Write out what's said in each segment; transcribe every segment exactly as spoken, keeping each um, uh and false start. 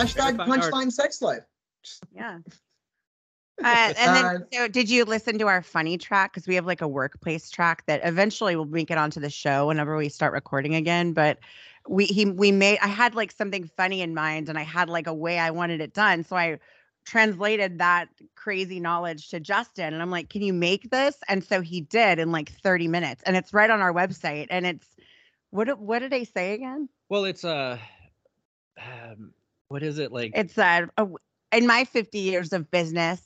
Hashtag Punchline Sex Life. Yeah. Uh, and then, uh, so did you listen to our funny track? Because we have like a workplace track that eventually will make it onto the show whenever we start recording again. But we he we made I had like something funny in mind, and I had like a way I wanted it done. So I translated that crazy knowledge to Justin, and I'm like, "Can you make this?" And so he did in like thirty minutes, and it's right on our website. And it's what what did I say again? Well, it's uh, um, what is it like? It's uh, a, in my fifty years of business,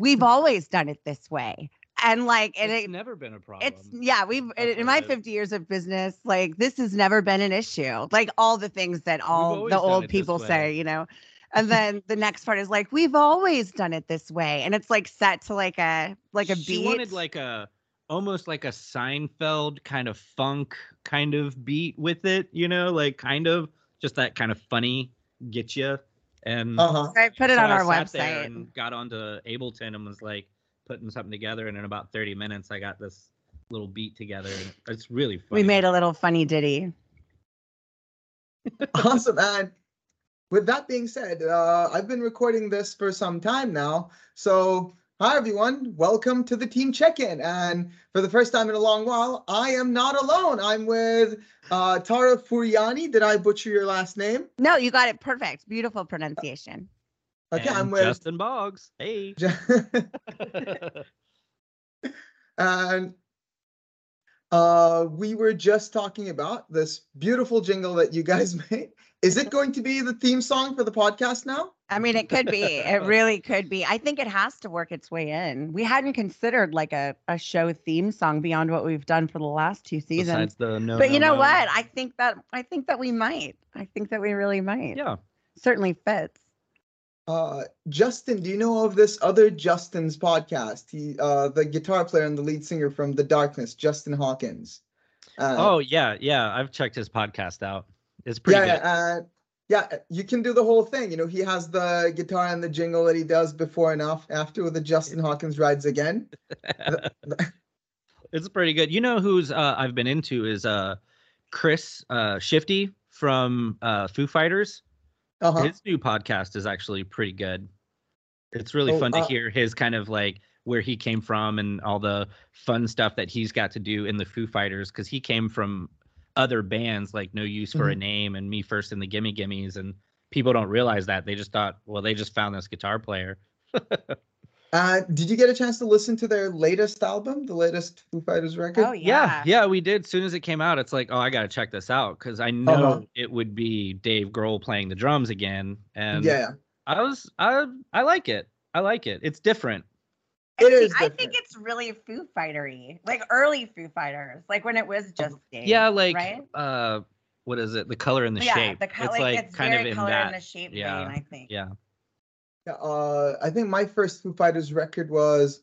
we've always done it this way. And like, and it's it, never been a problem. It's yeah. We've That's in my fifty years of business, like this has never been an issue. Like all the things that all the old people say, you know, and then the next part is like, we've always done it this way. And it's like set to like a, like a she beat. She wanted like a, almost like a Seinfeld kind of funk kind of beat with it, you know, like kind of just that kind of funny get you. And uh-huh. I put it so on I our website there and got onto Ableton and was like putting something together. And in about thirty minutes, I got this little beat together. And it's really funny. We made a little funny ditty. Awesome. And with that being said, uh, I've been recording this for some time now. So hi, everyone. Welcome to the Team Check-in. And for the first time in a long while, I am not alone. I'm with uh, Tara Furiani. Did I butcher your last name? No, you got it perfect. Beautiful pronunciation. Okay, and I'm with Justin Boggs. Hey. And uh, we were just talking about this beautiful jingle that you guys made. Is it going to be the theme song for the podcast now? I mean, it could be. It really could be. I think it has to work its way in. We hadn't considered like a, a show theme song beyond what we've done for the last two seasons. Besides the no, but you no, know no. what? I think that I think that we might. I think that we really might. Yeah. Certainly fits. Uh, Justin, do you know of this other Justin's podcast? He, uh, the guitar player and the lead singer from The Darkness, Justin Hawkins. Uh, oh, yeah. Yeah. I've checked his podcast out. It's pretty yeah, good. Uh, yeah, you can do the whole thing. You know, he has the guitar and the jingle that he does before and off, after with the Justin Hawkins rides again. It's pretty good. You know who's uh, I've been into is uh, Chris uh, Shifty from uh, Foo Fighters. Uh-huh. His new podcast is actually pretty good. It's really oh, fun to uh, hear his kind of like where he came from and all the fun stuff that he's got to do in the Foo Fighters, because he came from other bands like No Use for mm-hmm. a Name and Me First and the Gimme Gimmes, and people don't realize that. They just thought, well, they just found this guitar player. uh, did you get a chance to listen to their latest album, the latest Foo Fighters record? Oh yeah, yeah, yeah we did. As soon as it came out, it's like, oh, I gotta check this out, because I know uh-huh. it would be Dave Grohl playing the drums again, and yeah, I was, I, I like it. I like it. It's different. It is I think it's really Foo Fighter-y, like early Foo Fighters, like when it was just Dave, yeah, like right? uh, what is it? The Color and the yeah, Shape. The co- it's like, like it's kind very of Color in that. And the Shape yeah. vein, I think. Yeah. Uh, I think my first Foo Fighters record was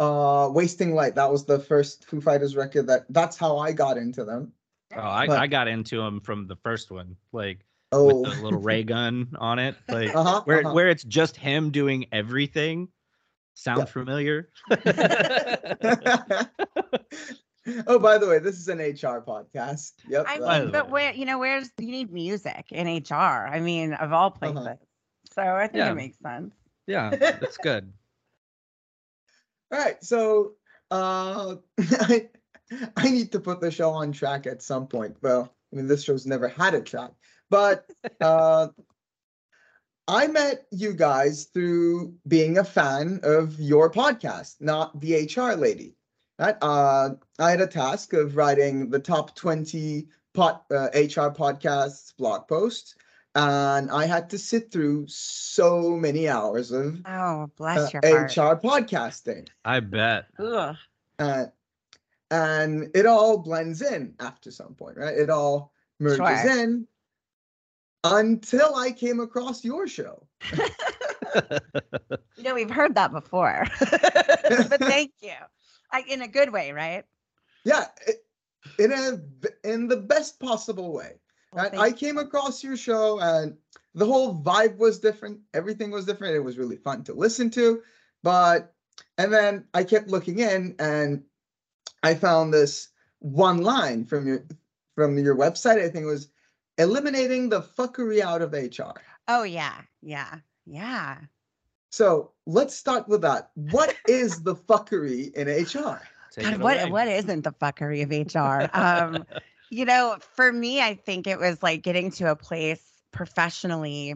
uh, Wasting Light. That was the first Foo Fighters record that that's how I got into them. Oh, I, but, I got into them from the first one, like oh. with the little ray gun on it, like uh-huh, where uh-huh. where it's just him doing everything. Sound yep. familiar? Oh, by the way, this is an H R podcast. Yep. I mean, but where you know, where's you need music in H R? I mean, of all places. Uh-huh. So I think yeah. it makes sense. Yeah, that's good. All right, so uh, I I need to put the show on track at some point. Well, I mean, this show's never had a track, but. Uh, I met you guys through being a fan of your podcast, Not the H R Lady. Right? Uh, I had a task of writing the top twenty pot, uh, H R podcasts blog posts, and I had to sit through so many hours of oh, bless your uh, H R podcasting. I bet. Ugh. Uh, and it all blends in after some point, right? It all merges sure. in. Until I came across your show. You know, we've heard that before, but thank you. I, in a good way, right? Yeah, it, in a in the best possible way. Well, I, I came across your show, and the whole vibe was different. Everything was different. It was really fun to listen to, but and then I kept looking in, and I found this one line from your from your website. I think it was. eliminating the fuckery out of H R. Oh, yeah, yeah, yeah. So let's start with that. What is the fuckery in H R? God, what, what isn't the fuckery of H R? Um, you know, for me, I think it was like getting to a place professionally,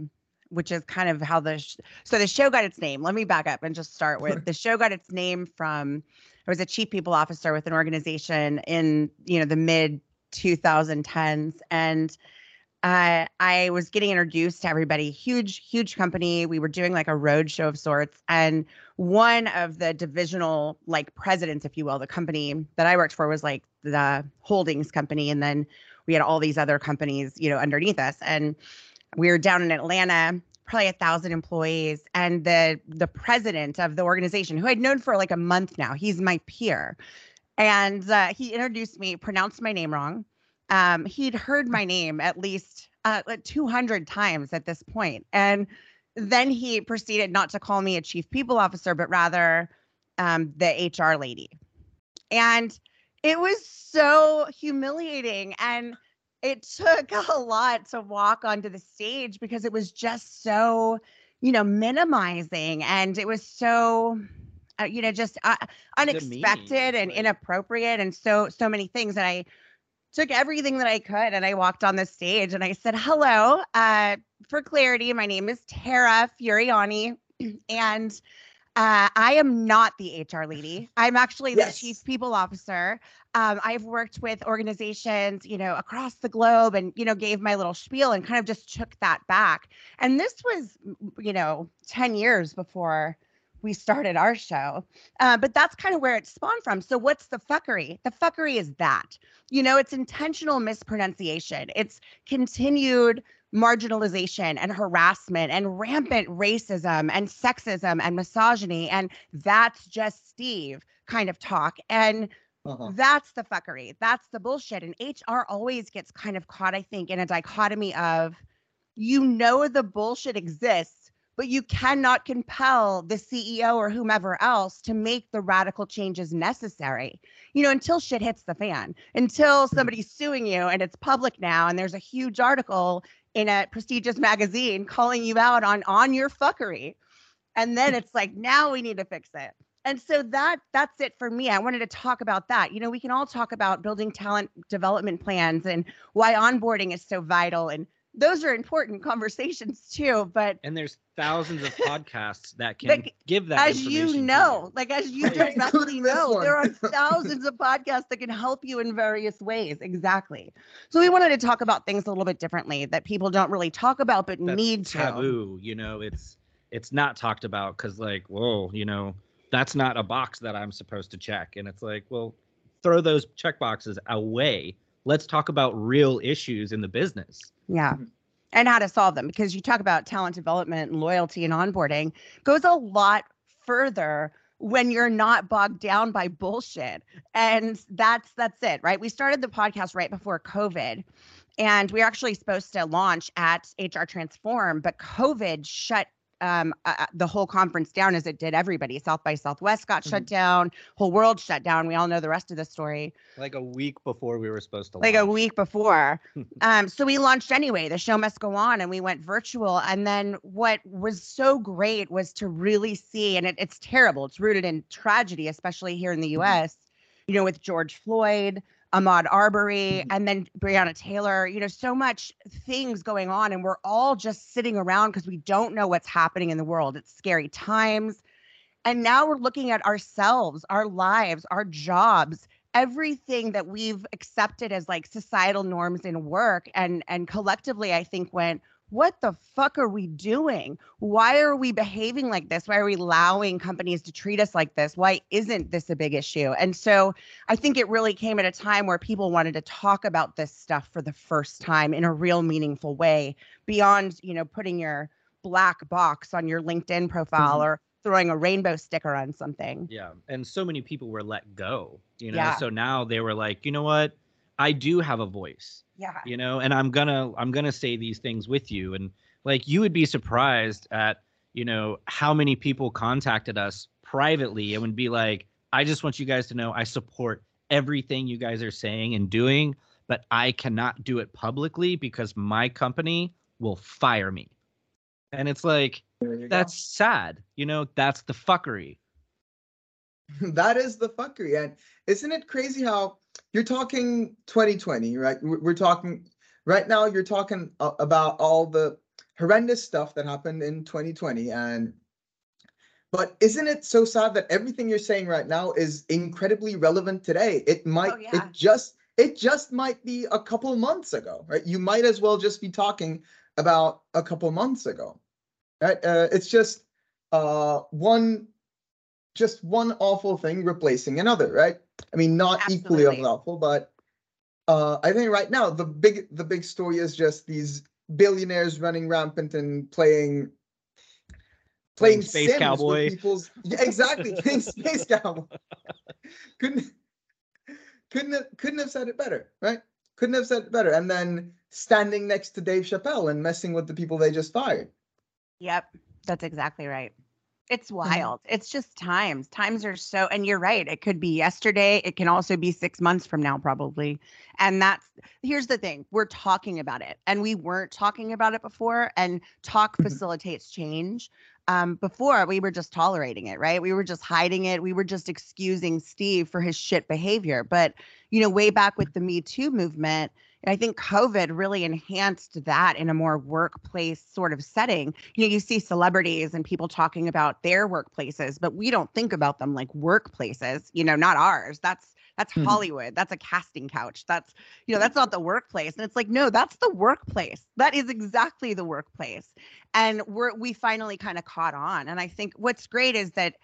which is kind of how the, sh- so the show got its name. Let me back up and just start with the show got its name from, I was a chief people officer with an organization in, you know, the mid twenty tens. And uh, I was getting introduced to everybody, huge, huge company. We were doing like a road show of sorts. And one of the divisional like presidents, if you will, the company that I worked for was like the holdings company. And then we had all these other companies, you know, underneath us. And we were down in Atlanta, probably a thousand employees. And the the president of the organization, who I'd known for like a month now, he's my peer. And uh, he introduced me, pronounced my name wrong. Um, he'd heard my name at least uh, like two hundred times at this point. And then he proceeded not to call me a chief people officer, but rather um, the H R lady. And it was so humiliating. And it took a lot to walk onto the stage because it was just so, you know, minimizing. And it was so, uh, you know, just uh, unexpected and inappropriate and so, so many things. And I took everything that I could and I walked on the stage and I said, hello, uh, for clarity, my name is Tara Furiani. And Uh, I am not the H R lady. I'm actually the yes. chief people officer. Um, I've worked with organizations, you know, across the globe and, you know, gave my little spiel and kind of just took that back. And this was, you know, ten years before we started our show. Uh, but that's kind of where it spawned from. So what's the fuckery? The fuckery is that, you know, it's intentional mispronunciation. It's continued marginalization and harassment and rampant racism and sexism and misogyny. And that's just Steve kind of talk. And uh-huh. that's the fuckery. That's the bullshit. And H R always gets kind of caught, I think, in a dichotomy of, you know, the bullshit exists, but you cannot compel the C E O or whomever else to make the radical changes necessary, you know, until shit hits the fan, until somebody's suing you and it's public now. And there's a huge article in a prestigious magazine calling you out on, on your fuckery. And then it's like, now we need to fix it. And so that, that's it for me. I wanted to talk about that. You know, we can all talk about building talent development plans and why onboarding is so vital. And those are important conversations too, but. And there's thousands of podcasts that can like, give that as information you know, you. Like as you right. exactly know, there are thousands of podcasts that can help you in various ways. Exactly. So we wanted to talk about things a little bit differently that people don't really talk about, but that's need to. Taboo, you know, it's, it's not talked about because like, whoa, you know, that's not a box that I'm supposed to check. And it's like, well, throw those check boxes away. Let's talk about real issues in the business. Yeah. And how to solve them, because you talk about talent development and loyalty and onboarding goes a lot further when you're not bogged down by bullshit. And that's that's it, right? We started the podcast right before COVID and we were actually supposed to launch at H R Transform, but COVID shut Um, uh, the whole conference down as it did everybody. South by Southwest got mm-hmm. shut down. Whole world shut down. We all know the rest of the story. Like a week before we were supposed to launch. Like a week before. um, so we launched anyway. The show must go on and we went virtual. And then what was so great was to really see, and it, it's terrible. It's rooted in tragedy, especially here in the U S, mm-hmm. you know, with George Floyd, Ahmaud Arbery, and then Breonna Taylor, you know, so much things going on. And we're all just sitting around because we don't know what's happening in the world. It's scary times. And now we're looking at ourselves, our lives, our jobs, everything that we've accepted as like societal norms in work. And, and collectively, I think went, what the fuck are we doing? Why are we behaving like this? Why are we allowing companies to treat us like this? Why isn't this a big issue? And so I think it really came at a time where people wanted to talk about this stuff for the first time in a real meaningful way beyond, you know, putting your black box on your LinkedIn profile mm-hmm. or throwing a rainbow sticker on something. Yeah. And so many people were let go, you know, yeah. so now they were like, you know what? I do have a voice, yeah. you know, and I'm gonna I'm gonna say these things with you. And like, you would be surprised at, you know, how many people contacted us privately and would be like, I just want you guys to know I support everything you guys are saying and doing, but I cannot do it publicly because my company will fire me. And it's like, that's go. sad. You know, that's the fuckery. That is the fuckery. And isn't it crazy how you're talking twenty twenty, right? We're talking right now, you're talking about all the horrendous stuff that happened in twenty twenty. And but isn't it so sad that everything you're saying right now is incredibly relevant today? It might, oh, yeah. it just, it just might be a couple months ago, right? You might as well just be talking about a couple months ago, right? Uh, it's just uh, one, just one awful thing replacing another, right? I mean, not Absolutely. equally awful, but uh, I think right now the big, the big story is just these billionaires running rampant and playing. Playing Space Sims Cowboy. People's, yeah, exactly. Playing Space Cowboy. Couldn't couldn't have, couldn't have said it better, right? Couldn't have said it better. And then standing next to Dave Chappelle and messing with the people they just fired. Yep, that's exactly right. It's wild. Mm-hmm. It's just times. Times are so, and you're right. It could be yesterday. It can also be six months from now, probably. And that's, here's the thing. We're talking about it, and we weren't talking about it before. And talk facilitates change. Um, before, we were just tolerating it, right? We were just hiding it. We were just excusing Steve for his shit behavior. But, you know, way back with the Me Too movement, and I think COVID really enhanced that in a more workplace sort of setting. You know, you see celebrities and people talking about their workplaces, but we don't think about them like workplaces, you know, not ours. That's that's mm-hmm. Hollywood. That's a casting couch. That's, you know, that's not the workplace. And it's like, no, that's the workplace. That is exactly the workplace. And we're, we finally kind of caught on. And I think what's great is that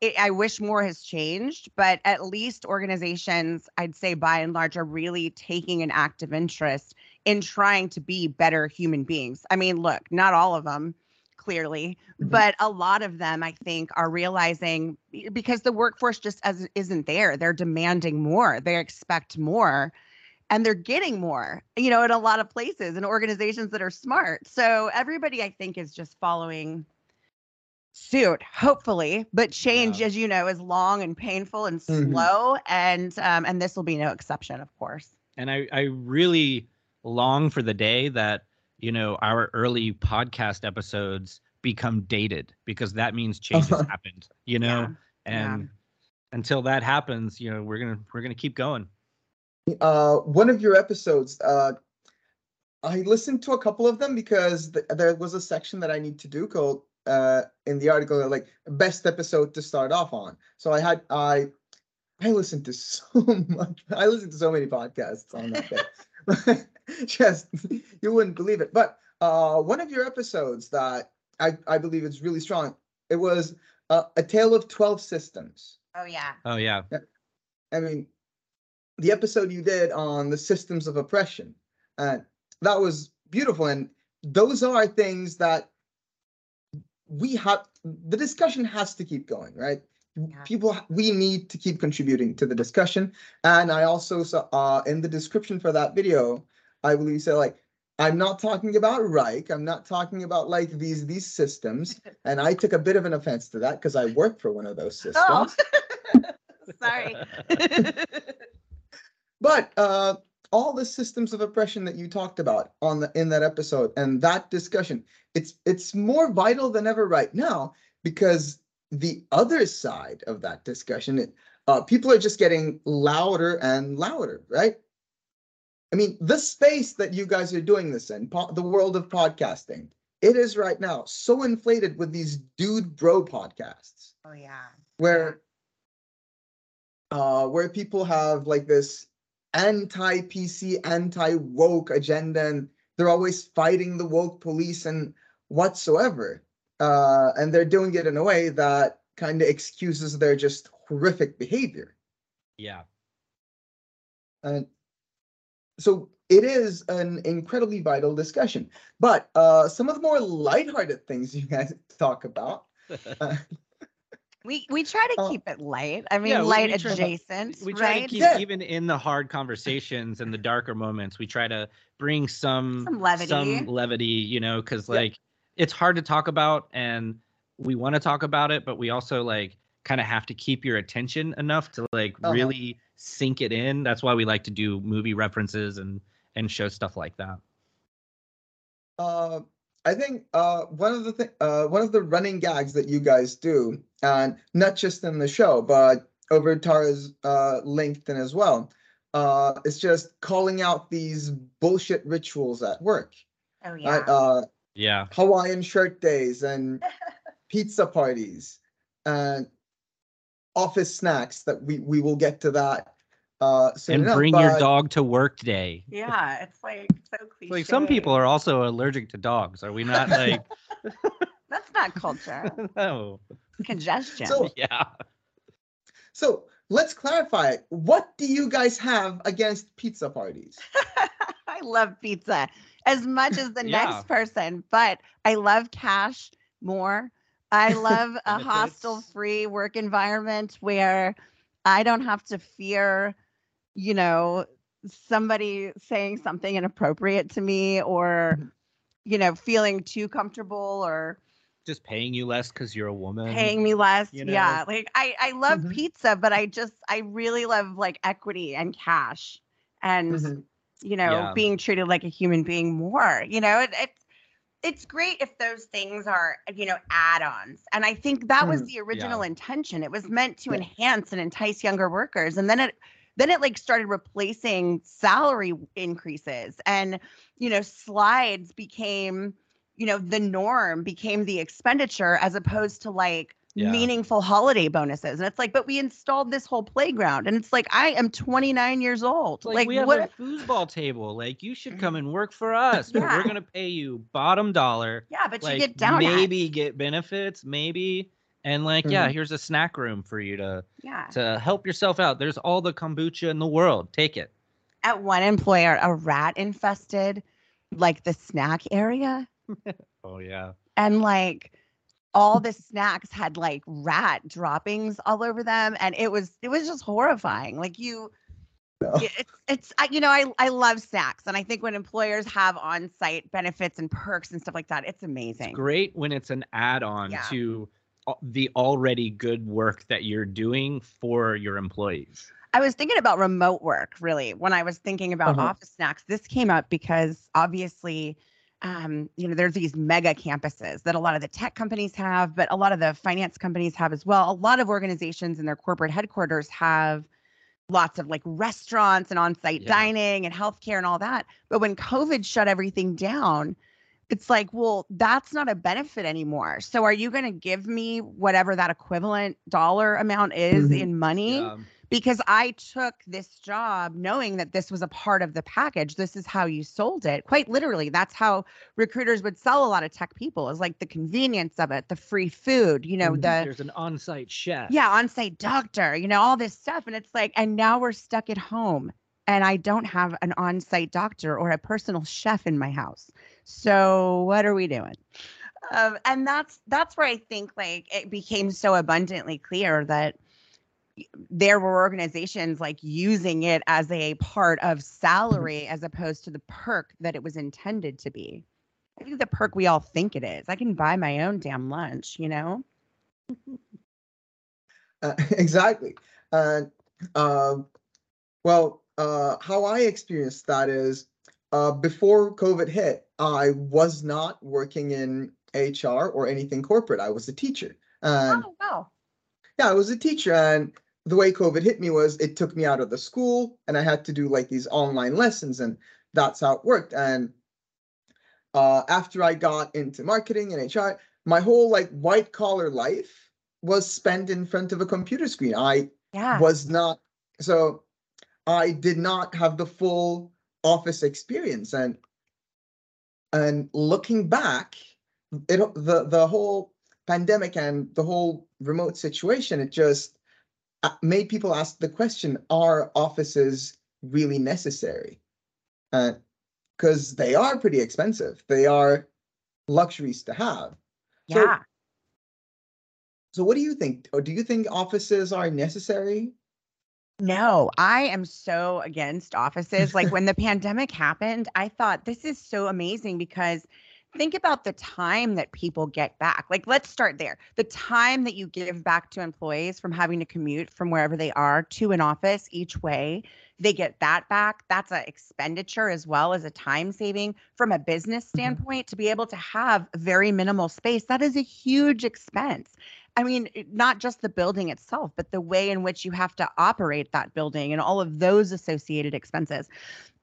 It, I wish more has changed, but at least organizations, I'd say by and large, are really taking an active interest in trying to be better human beings. I mean, look, not all of them, clearly, mm-hmm. but a lot of them, I think, are realizing because the workforce just as, isn't there. They're demanding more. They expect more. And they're getting more, you know, in a lot of places and organizations that are smart. So everybody, I think, is just following suit, hopefully, but change, yeah. as you know, is long and painful and mm-hmm. slow, and um, and this will be no exception, of course. And I, I really long for the day that, you know, our early podcast episodes become dated, because that means change has happened, you know, yeah. and yeah. until that happens, you know, we're gonna we're gonna keep going. Uh, one of your episodes, uh, I listened to a couple of them because th- there was a section that I need to do called. Uh, in the article, like best episode to start off on. So I had I I listened to so much. I listened to so many podcasts on that day. Just you wouldn't believe it. But uh, one of your episodes that I I believe is really strong. It was uh, a tale of twelve systems. Oh yeah. Oh yeah. I mean, the episode you did on the systems of oppression, and uh, that was beautiful. And those are things that. We have the discussion has to keep going, right? Yeah. People, we need to keep contributing to the discussion. And I also saw uh, in the description for that video, I believe said like, I'm not talking about Reich. I'm not talking about like these these systems. And I took a bit of an offense to that because I work for one of those systems. Oh. Sorry. But uh, all the systems of oppression that you talked about on the in that episode and that discussion, it's it's more vital than ever right now, because the other side of that discussion, it, uh, people are just getting louder and louder, right? I mean, the space that you guys are doing this in, po- the world of podcasting, it is right now so inflated with these dude bro podcasts. Oh yeah, where uh, where people have like this. Anti-P C, anti-woke agenda, and they're always fighting the woke police and whatsoever. Uh, and they're doing it in a way that kind of excuses their just horrific behavior. Yeah. And so it is an incredibly vital discussion. But uh, some of the more lighthearted things you guys talk about. uh, We we try to keep it light. I mean, yeah, light we try, adjacent, We try right? to keep, yeah. even in the hard conversations and the darker moments, we try to bring some, some, levity. some levity, you know, because, like, yeah. it's hard to talk about, and we want to talk about it, but we also, like, kind of have to keep your attention enough to like uh-huh. really sink it in. That's why we like to do movie references and and show stuff like that. Uh, I think uh, one of the th- uh, one of the running gags that you guys do, and not just in the show, but over Tara's uh, LinkedIn as well, uh, is just calling out these bullshit rituals at work. Oh yeah. Right? Uh, yeah. Hawaiian shirt days and pizza parties and office snacks that we, we will get to that. Uh, soon and enough, bring but... your dog to work day. Yeah, it's like so cliche. Like some people are also allergic to dogs. Are we not like? That's not culture. No. Congestion. So, yeah. So let's clarify. What do you guys have against pizza parties? I love pizza as much as the yeah. next person, but I love cash more. I love a hostile-free work environment where I don't have to fear, you know, somebody saying something inappropriate to me or, you know, feeling too comfortable or just paying you less because you're a woman. Paying me less. You know? Yeah. Like I, I love mm-hmm. pizza, but I just I really love like equity and cash and, mm-hmm. you know, yeah. being treated like a human being more. You know, it, it's it's great if those things are, you know, add-ons. And I think that was the original yeah. intention. It was meant to yeah. enhance and entice younger workers. And then it then it like started replacing salary increases and, you know, slides became, you know, the norm became the expenditure as opposed to like yeah. meaningful holiday bonuses. And it's like, but we installed this whole playground. And it's like, I am twenty-nine years old. Like, like we have what... a foosball table. Like you should come and work for us. Yeah. But we're going to pay you bottom dollar. Yeah, but like, you get down Maybe at. get benefits, maybe. And like, mm-hmm. yeah, here's a snack room for you to, yeah. to help yourself out. There's all the kombucha in the world. Take it. At one employer, a rat infested like the snack area. Oh yeah. And like all the snacks had like rat droppings all over them, and it was it was just horrifying. Like you, no. it's it's I, you know I I love snacks, and I think when employers have on-site benefits and perks and stuff like that, it's amazing. It's great when it's an add-on yeah. to the already good work that you're doing for your employees. I was thinking about remote work really when I was thinking about uh-huh. office snacks. This came up because obviously. Um, you know, there's these mega campuses that a lot of the tech companies have, but a lot of the finance companies have as well. A lot of organizations in their corporate headquarters have lots of like restaurants and on-site yeah. dining and healthcare and all that. But when COVID shut everything down, it's like, well, that's not a benefit anymore. So are you going to give me whatever that equivalent dollar amount is mm-hmm. in money? Yeah. Because I took this job knowing that this was a part of the package. This is how you sold it. Quite literally, that's how recruiters would sell a lot of tech people, is like the convenience of it, the free food, you know, mm-hmm. the there's an on-site chef. Yeah, on-site doctor, you know, all this stuff. And it's like, and now we're stuck at home and I don't have an on-site doctor or a personal chef in my house. So what are we doing? Um, and that's that's where I think like it became so abundantly clear that there were organizations like using it as a part of salary as opposed to the perk that it was intended to be. I think the perk we all think it is. I can buy my own damn lunch, you know? Uh, exactly. Uh, uh, well, uh, how I experienced that is uh, before COVID hit, I was not working in H R or anything corporate. I was a teacher. Um, oh, wow. Yeah, I was a teacher, and the way COVID hit me was it took me out of the school, and I had to do like these online lessons, and that's how it worked. And uh, after I got into marketing and H R, my whole like white collar life was spent in front of a computer screen. I yeah. was not, so I did not have the full office experience. And and looking back, it the the whole pandemic and the whole remote situation, it just made people ask the question, are offices really necessary? Because uh, they are pretty expensive. They are luxuries to have. Yeah. So, so what do you think? Or do you think offices are necessary? No, I am so against offices. Like when the pandemic happened, I thought this is so amazing because think about the time that people get back. Like, let's start there. The time that you give back to employees from having to commute from wherever they are to an office each way, they get that back. That's an expenditure as well as a time saving from a business standpoint. Mm-hmm. To be able to have very minimal space, that is a huge expense. I mean, not just the building itself, but the way in which you have to operate that building and all of those associated expenses.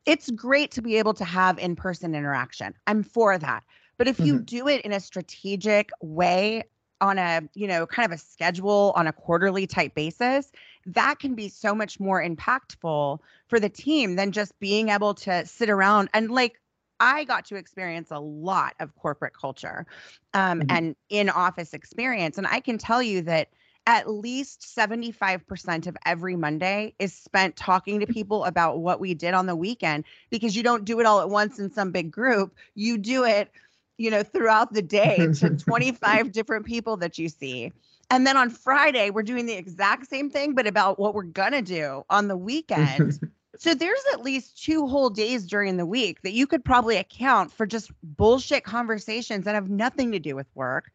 It's great to be able to have in-person interaction. I'm for that. But if you mm-hmm. do it in a strategic way, on a, you know, kind of a schedule, on a quarterly type basis, that can be so much more impactful for the team than just being able to sit around. And like, I got to experience a lot of corporate culture um, mm-hmm. and in-office experience. And I can tell you that at least seventy-five percent of every Monday is spent talking to people about what we did on the weekend, because you don't do it all at once in some big group. You do it, you know, throughout the day to twenty-five different people that you see. And then on Friday, we're doing the exact same thing, but about what we're going to do on the weekend. So there's at least two whole days during the week that you could probably account for just bullshit conversations that have nothing to do with work,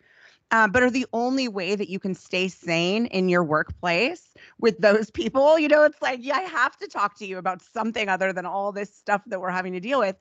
uh, but are the only way that you can stay sane in your workplace with those people. You know, it's like, yeah, I have to talk to you about something other than all this stuff that we're having to deal with.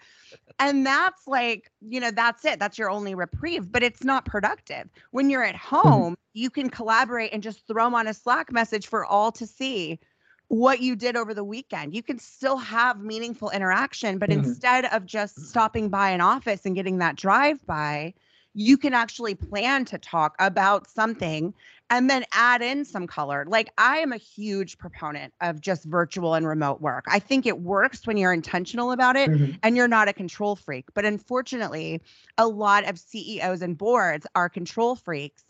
And that's like, you know, that's it. That's your only reprieve, but it's not productive. When you're at home, you can collaborate and just throw them on a Slack message for all to see what you did over the weekend. You can still have meaningful interaction, but mm-hmm. instead of just stopping by an office and getting that drive by, you can actually plan to talk about something and then add in some color. Like, I am a huge proponent of just virtual and remote work. I think it works when you're intentional about it mm-hmm. and you're not a control freak. But unfortunately, a lot of C E Os and boards are control freaks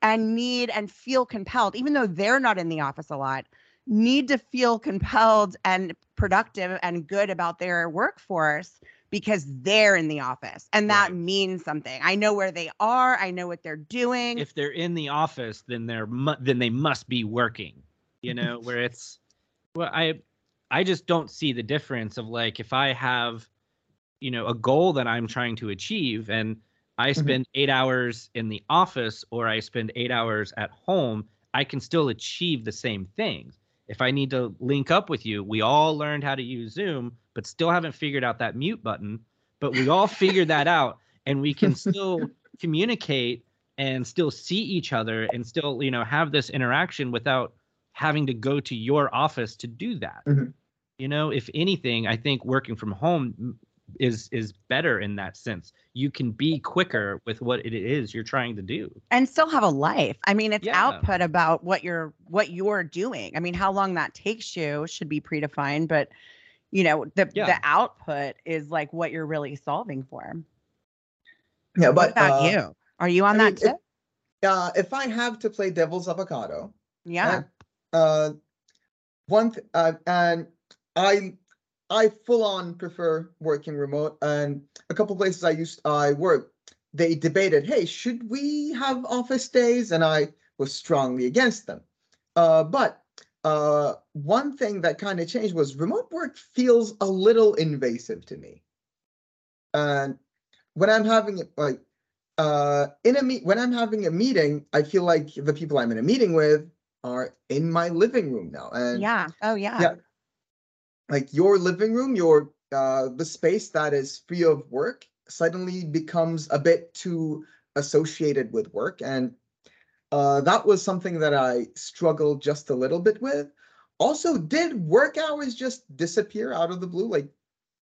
and need and feel compelled, even though they're not in the office a lot, need to feel compelled and productive and good about their workforce because they're in the office. And that right. means something. I know where they are. I know what they're doing. If they're in the office, then they're mu- then they must be working, you know, where it's, well, I, I just don't see the difference of, like, if I have, you know, a goal that I'm trying to achieve and I spend mm-hmm. eight hours in the office or I spend eight hours at home, I can still achieve the same things. If I need to link up with you, we all learned how to use Zoom, but still haven't figured out that mute button. But we all figured that out, and we can still communicate and still see each other and still, you know, have this interaction without having to go to your office to do that. Mm-hmm. You know, if anything, I think working from home is is better in that sense. You can be quicker with what it is you're trying to do and still have a life. I mean, it's yeah. output about what you're what you're doing. I mean, how long that takes you should be predefined, but you know, the yeah. the output is like what you're really solving for. Yeah, what but about uh, you? Are you on I that mean, tip? If, uh, if I have to play devil's avocado, yeah. I, uh, one th- uh, and I. I full on prefer working remote, and a couple of places I used I work, they debated, hey, should we have office days? And I was strongly against them. Uh, but uh, one thing that kind of changed was remote work feels a little invasive to me. And when I'm having like uh, in a me- when I'm having a meeting, I feel like the people I'm in a meeting with are in my living room now. And yeah. Oh yeah. yeah Like your living room, your uh, the space that is free of work suddenly becomes a bit too associated with work. And uh, that was something that I struggled just a little bit with. Also, did work hours just disappear out of the blue? Like,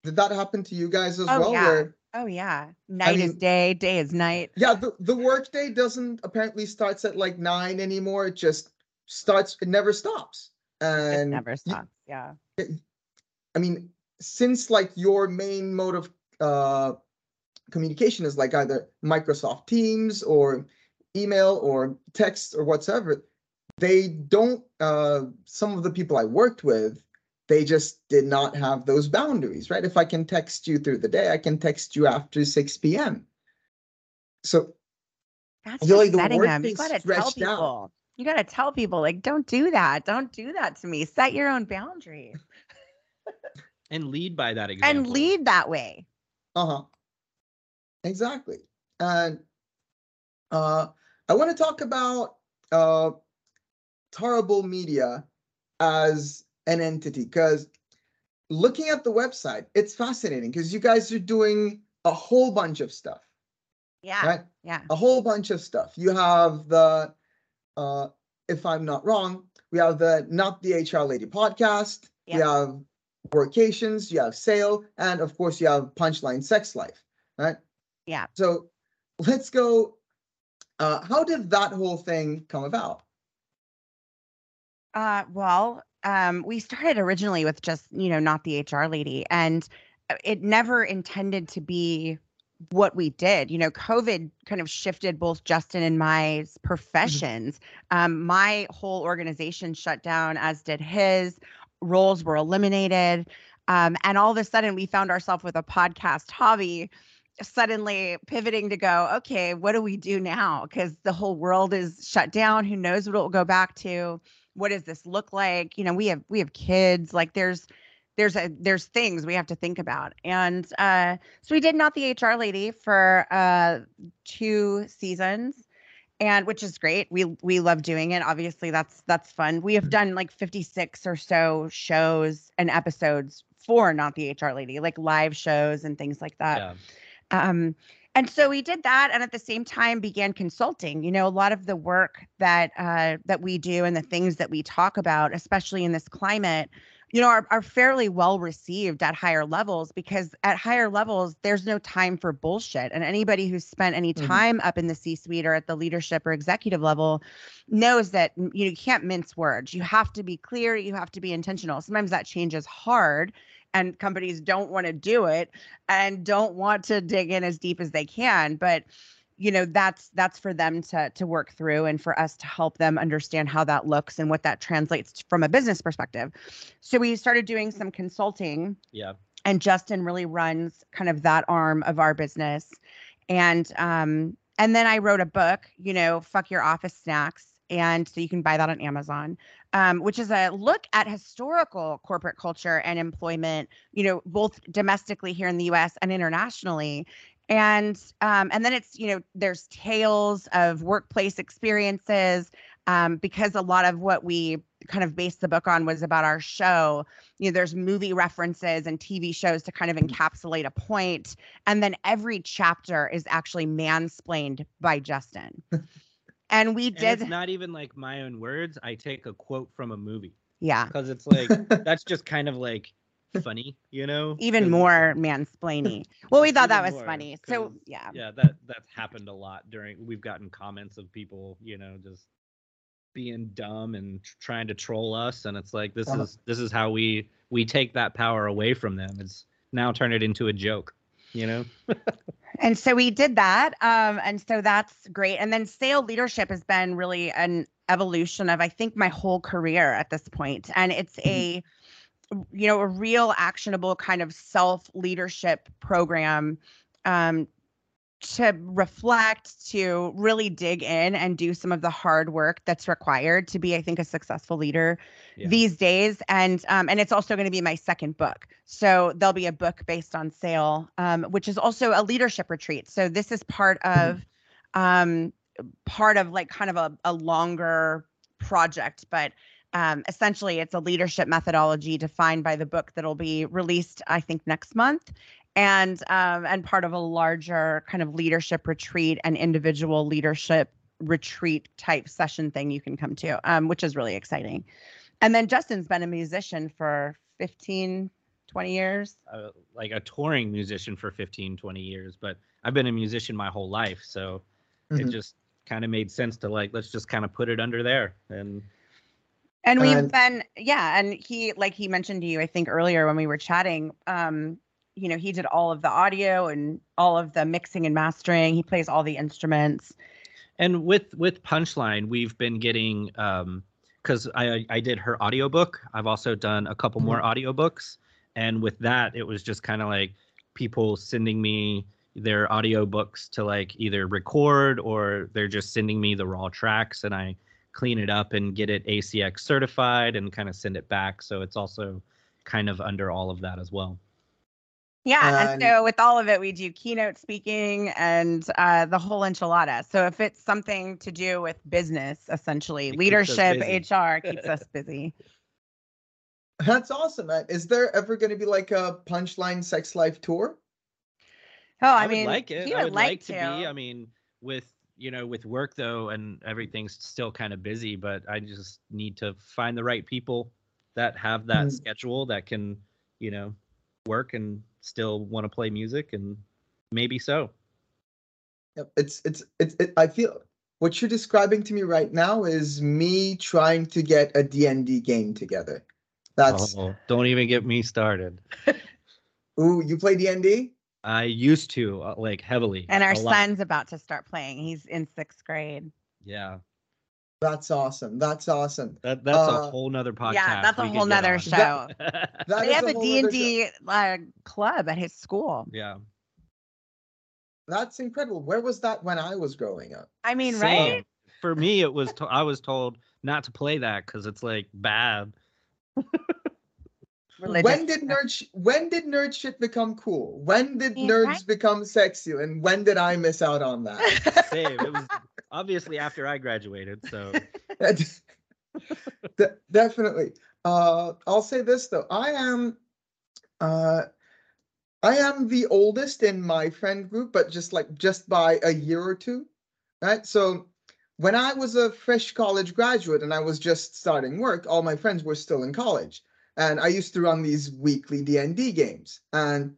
did that happen to you guys as oh, well? Yeah. Where, oh, yeah. Night I mean, is day, day is night. Yeah, the, the work day doesn't apparently starts at like nine anymore. It just starts, it never stops. And it never stops, you, yeah. It, I mean, since like your main mode of uh, communication is like either Microsoft Teams or email or text or whatsoever, they don't, uh, some of the people I worked with, they just did not have those boundaries, right? If I can text you through the day, I can text you after six p.m. So that's just like setting them. You got to tell people. Out. You got to tell people, like, don't do that. Don't do that to me. Set your own boundaries. And lead by that example. And lead that way. Uh-huh. Exactly. And uh, I want to talk about uh, Tarable Media as an entity, because looking at the website, it's fascinating because you guys are doing a whole bunch of stuff. Yeah. Right? Yeah. A whole bunch of stuff. You have the, uh, if I'm not wrong, we have the Not the H R Lady podcast. Yeah. We have Workations, you have Sale, and of course you have Punchline Sex Life, right? Yeah. So let's go. Uh, how did that whole thing come about? Uh, well, um, we started originally with just, you know, Not the H R Lady, and it never intended to be what we did. You know, COVID kind of shifted both Justin and my professions. Mm-hmm. Um, my whole organization shut down, as did his. Roles were eliminated. Um, and all of a sudden we found ourselves with a podcast hobby, suddenly pivoting to go, okay, what do we do now? Because the whole world is shut down. Who knows what it will go back to? What does this look like? You know, we have, we have kids, like there's, there's a, there's things we have to think about. And, uh, so we did Not the H R Lady for, uh, two seasons. And which is great. We we love doing it. Obviously, that's that's fun. We have done like fifty-six or so shows and episodes for Not the H R Lady, like live shows and things like that. Yeah. Um, and so we did that, and at the same time began consulting. You know, a lot of the work that uh, that we do and the things that we talk about, especially in this climate, you know, are, are fairly well received at higher levels, because at higher levels, there's no time for bullshit. And anybody who's spent any time mm-hmm. up in the C-suite or at the leadership or executive level knows that, you know, you can't mince words. You have to be clear. You have to be intentional. Sometimes that change is hard, and companies don't want to do it and don't want to dig in as deep as they can. But, you know, that's that's for them to to work through, and for us to help them understand how that looks and what that translates from a business perspective. So we started doing some consulting. Yeah. And Justin really runs kind of that arm of our business. And um, and then I wrote a book, you know, Fuck Your Office Snacks. And so you can buy that on Amazon, um, which is a look at historical corporate culture and employment, you know, both domestically here in the U S and internationally. And um, and then it's, you know, there's tales of workplace experiences, um, because a lot of what we kind of based the book on was about our show. You know, there's movie references and T V shows to kind of encapsulate a point. And then every chapter is actually mansplained by Justin. And we did. And it's not even like my own words. I take a quote from a movie. Yeah. Because it's like, that's just kind of like funny, you know, even more mansplaining. Well, we thought that was more, funny, so yeah yeah that that's happened a lot. During we've gotten comments of people, you know, just being dumb and trying to troll us, and it's like, this uh-huh. is this is how we we take that power away from them. It's now turn it into a joke, you know. And so we did that, um and so that's great. And then Sale leadership has been really an evolution of, I think, my whole career at this point. And it's a you know, a real actionable kind of self-leadership program, um, to reflect, to really dig in and do some of the hard work that's required to be, I think, a successful leader yeah. these days. And um, and it's also going to be my second book. So there'll be a book based on Sale, um, which is also a leadership retreat. So this is part of, um, part of like kind of a, a longer project, but Um, essentially, it's a leadership methodology defined by the book that'll be released, I think, next month, and um, and part of a larger kind of leadership retreat and individual leadership retreat type session thing you can come to, um, which is really exciting. And then Justin's been a musician for fifteen, twenty years. Uh, like a touring musician for fifteen, twenty years, but I've been a musician my whole life. So mm-hmm. it just kind of made sense to like, let's just kind of put it under there. And And we've been, yeah, and he, like he mentioned to you, I think earlier when we were chatting, um, you know, he did all of the audio and all of the mixing and mastering. He plays all the instruments. And with with Punchline, we've been getting, um, because I, I did her audiobook. I've also done a couple mm-hmm. more audiobooks. And with that, it was just kind of like people sending me their audiobooks to like either record, or they're just sending me the raw tracks, and I clean it up and get it A C X certified and kind of send it back. So it's also kind of under all of that as well. Yeah. Um, and so with all of it, we do keynote speaking and uh, the whole enchilada. So if it's something to do with business, essentially, leadership, H R keeps us busy. That's awesome. Is there ever going to be like a Punchline Sex Life tour? Oh, I, I mean, would like it. I would like, like to be. I mean, with, you know, with work, though, and everything's still kind of busy, but I just need to find the right people that have that mm-hmm. schedule that can, you know, work and still want to play music, and maybe so. It's it's it's. It, I feel what you're describing to me right now is me trying to get a D and D game together. That's oh, don't even get me started. Ooh, you play D and D? I used to uh, like heavily. And our son's about to start playing. He's in sixth grade. Yeah. That's awesome. That's awesome. That, that's uh, a whole nother podcast. Yeah, that's a whole nother show. That, that they have a D and D uh, club at his school. Yeah. That's incredible. Where was that when I was growing up? I mean, Same. right? For me, it was, to- I was told not to play that because it's like bad. When did nerd sh- when did nerd shit become cool? When did yeah, nerds right? become sexy? And when did I miss out on that? Same. It was obviously after I graduated, so De- definitely. Uh, I'll say this though: I am, uh, I am the oldest in my friend group, but just like just by a year or two, right? So when I was a fresh college graduate and I was just starting work, all my friends were still in college. And I used to run these weekly D and D games, and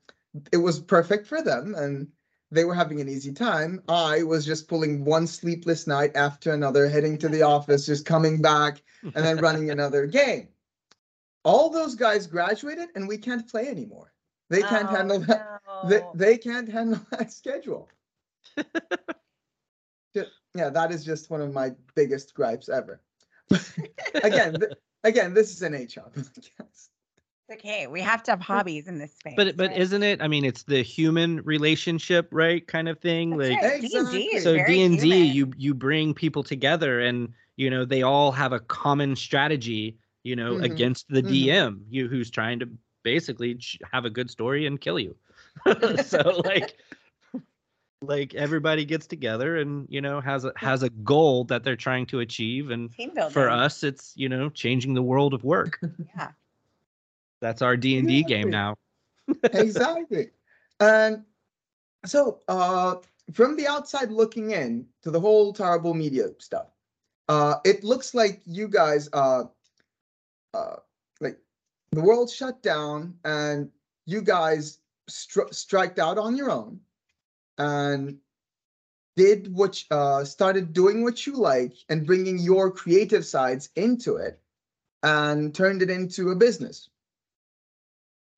it was perfect for them, and they were having an easy time. I was just pulling one sleepless night after another, heading to the office, just coming back, and then running another game. All those guys graduated, and we can't play anymore. They can't oh, handle that. No. They, they can't handle that schedule. Yeah, that is just one of my biggest gripes ever. Again. Th- Again, this is an H R podcast. Okay, we have to have hobbies in this space. But but right? isn't it? I mean, it's the human relationship, right? Kind of thing. That's like right. exactly. D and D is so very D and D, human. you you bring people together, and you know they all have a common strategy, you know, mm-hmm. against the D M, mm-hmm. you who's trying to basically have a good story and kill you. So like, like everybody gets together and, you know, has a has a goal that they're trying to achieve. And for us, it's, you know, changing the world of work. Yeah. That's our D and D exactly. game now. Exactly. And so uh, from the outside looking in to the whole Tarable Media stuff, uh, it looks like you guys, uh, uh, like the world shut down and you guys stri- striked out on your own. And did what uh, started doing what you like and bringing your creative sides into it, and turned it into a business.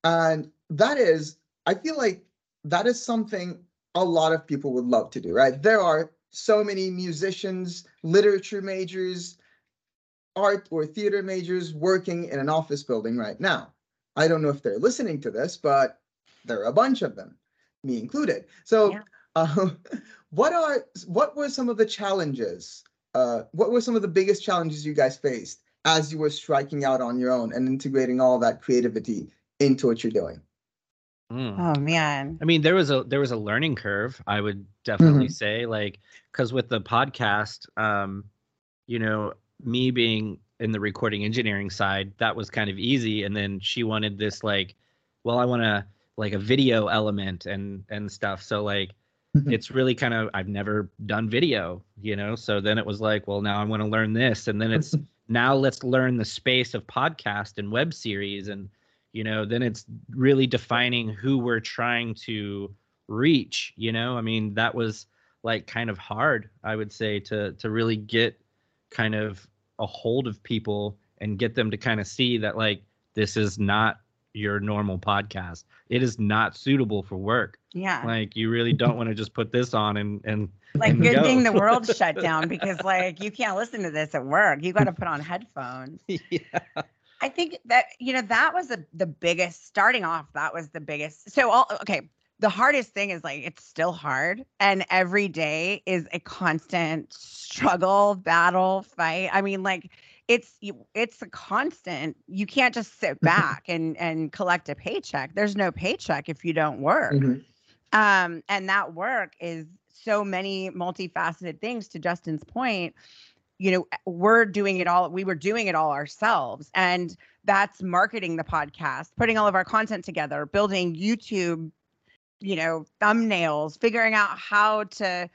And that is, I feel like that is something a lot of people would love to do, right? There are so many musicians, literature majors, art or theater majors working in an office building right now. I don't know if they're listening to this, but there are a bunch of them. Me included. So, yeah. uh, what are what were some of the challenges? Uh, what were some of the biggest challenges you guys faced as you were striking out on your own and integrating all that creativity into what you're doing? Mm. Oh man! I mean, there was a there was a learning curve. I would definitely mm-hmm. say, like, because with the podcast, um, you know, me being in the recording engineering side, that was kind of easy. And then she wanted this, like, well, I want to. like a video element and and stuff. So like, mm-hmm. it's really kind of, I've never done video, you know? So then it was like, well, now I want to learn this. And then it's now let's learn the space of podcast and web series. And, you know, then it's really defining who we're trying to reach, you know? I mean, that was like kind of hard, I would say, to to really get kind of a hold of people and get them to kind of see that, like, this is not your normal podcast. It is not suitable for work. Yeah. Like, you really don't want to just put this on and and like and good go. Thing the world shut down, because like you can't listen to this at work. You got to put on headphones. Yeah. I think that, you know, that was the, the biggest starting off. That was the biggest. So all okay. The hardest thing is, like, it's still hard, and every day is a constant struggle, battle, fight. I mean, like, it's it's a constant. You can't just sit back and and collect a paycheck. There's no paycheck if you don't work. Mm-hmm. Um, and that work is so many multifaceted things. To Justin's point, you know, we're doing it all. We were doing it all ourselves. And that's marketing the podcast, putting all of our content together, building YouTube, you know, thumbnails, figuring out how to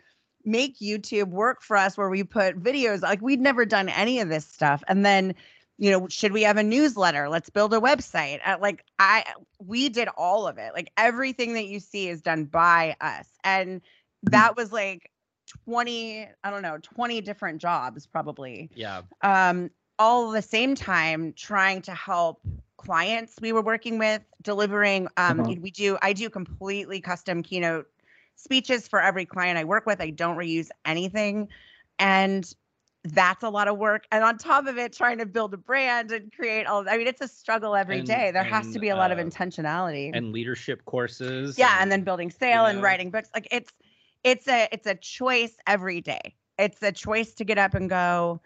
make YouTube work for us where we put videos. Like, we'd never done any of this stuff. And then, you know, should we have a newsletter? Let's build a website. Uh, like I, we did all of it. Like, everything that you see is done by us. And that was like twenty, I don't know, twenty different jobs probably. Yeah. Um, all the same time trying to help clients we were working with, delivering. Um, uh-huh. We do, I do completely custom keynote speeches for every client I work with. I don't reuse anything. And that's a lot of work. And on top of it, trying to build a brand and create all, I mean, it's a struggle every and, day. There and, has to be a lot uh, of intentionality. And leadership courses. Yeah. And, and then building sale, you know, and writing books. Like, it's, It's a it's a choice every day. It's a choice to get up and go,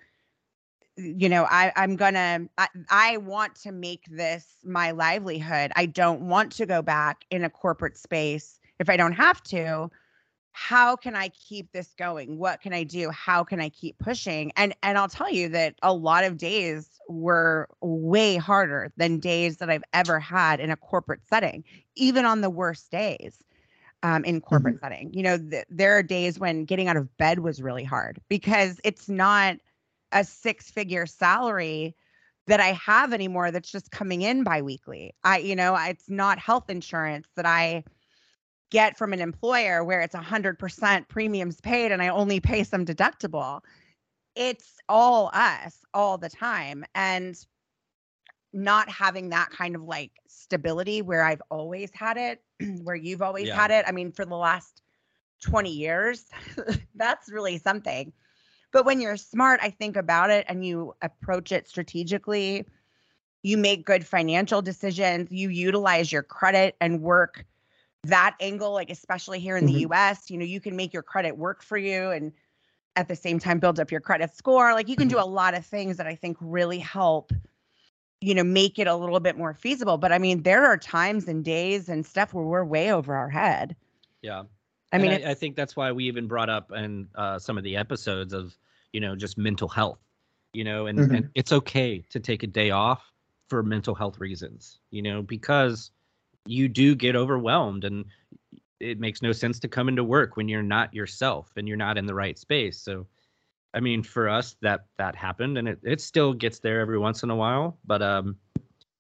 you know, I, I'm gonna, I, I want to make this my livelihood. I don't want to go back in a corporate space if I don't have to. How can I keep this going? What can I do? How can I keep pushing? And and I'll tell you that a lot of days were way harder than days that I've ever had in a corporate setting, even on the worst days. Um, in corporate mm-hmm. setting, you know, th- there are days when getting out of bed was really hard because it's not a six figure salary that I have anymore. That's just coming in biweekly. I, you know, I, it's not health insurance that I get from an employer where it's a hundred percent premiums paid and I only pay some deductible. It's all us all the time. And not having that kind of like stability where I've always had it, where you've always yeah. had it. I mean, for the last twenty years, that's really something. But when you're smart, I think about it and you approach it strategically, you make good financial decisions, you utilize your credit and work that angle, like especially here in mm-hmm. the U S, you know, you can make your credit work for you and at the same time build up your credit score. Like, you can do a lot of things that I think really help, you know, make it a little bit more feasible. But I mean, there are times and days and stuff where we're way over our head. Yeah. I and mean, I, I think that's why we even brought up in uh, some of the episodes of, you know, just mental health, you know, and, mm-hmm. and it's okay to take a day off for mental health reasons, you know, because you do get overwhelmed and it makes no sense to come into work when you're not yourself and you're not in the right space. So, I mean, for us, that that happened, and it, it still gets there every once in a while. But, um,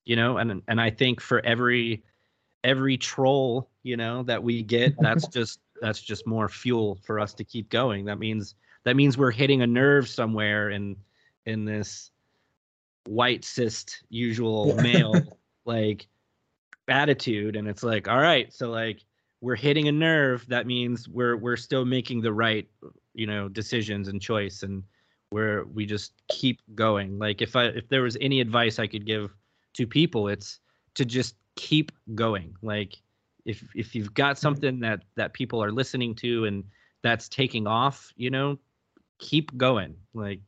you know, and and I think for every every troll, you know, that we get, that's just that's just more fuel for us to keep going. That means that means we're hitting a nerve somewhere in in this white cis usual male like attitude. And it's like, all right, so like we're hitting a nerve. That means we're we're still making the right, you know, decisions and choice, and where we just keep going. Like, if I, if there was any advice I could give to people, it's to just keep going. Like, if, if you've got something that, that people are listening to and that's taking off, you know, keep going, like,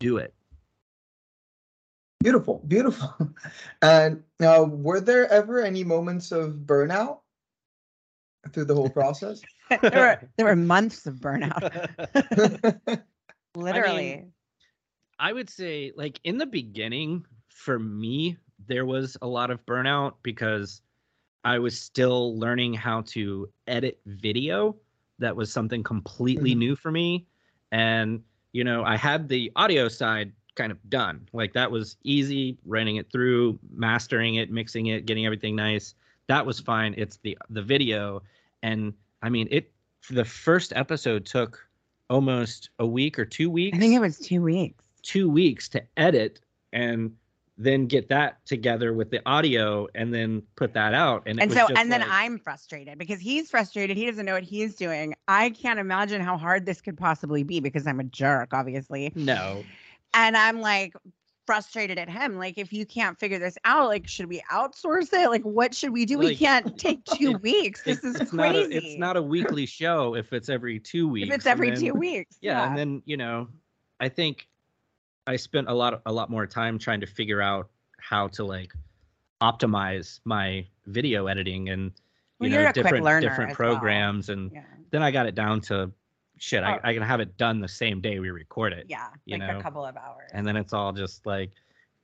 do it. Beautiful, beautiful. And now, uh, were there ever any moments of burnout through the whole process? there, were, there were months of burnout. Literally. I mean, I would say, like, in the beginning, for me, there was a lot of burnout because I was still learning how to edit video. That was something completely mm-hmm. new for me. And, you know, I had the audio side kind of done. Like, that was easy, running it through, mastering it, mixing it, getting everything nice. That was fine. It's the the video. And I mean, it the first episode took almost a week or two weeks. I think it was two weeks. Two weeks to edit and then get that together with the audio and then put that out. And, it and was so just and like, then I'm frustrated because he's frustrated. He doesn't know what he's doing. I can't imagine how hard this could possibly be because I'm a jerk, obviously. No. And I'm like frustrated at him. Like, if you can't figure this out, like, should we outsource it? Like, what should we do? Like, we can't take two it, weeks. This is crazy. Not a, it's not a weekly show if it's every two weeks. If it's every then, two weeks. Yeah, yeah. And then, you know, I think I spent a lot a lot more time trying to figure out how to like optimize my video editing and you well, know you're a different quick learner different programs well. and yeah. then I got it down to shit. Oh. I, I can have it done the same day we record it. Yeah, you like know? a couple of hours. And then it's all just like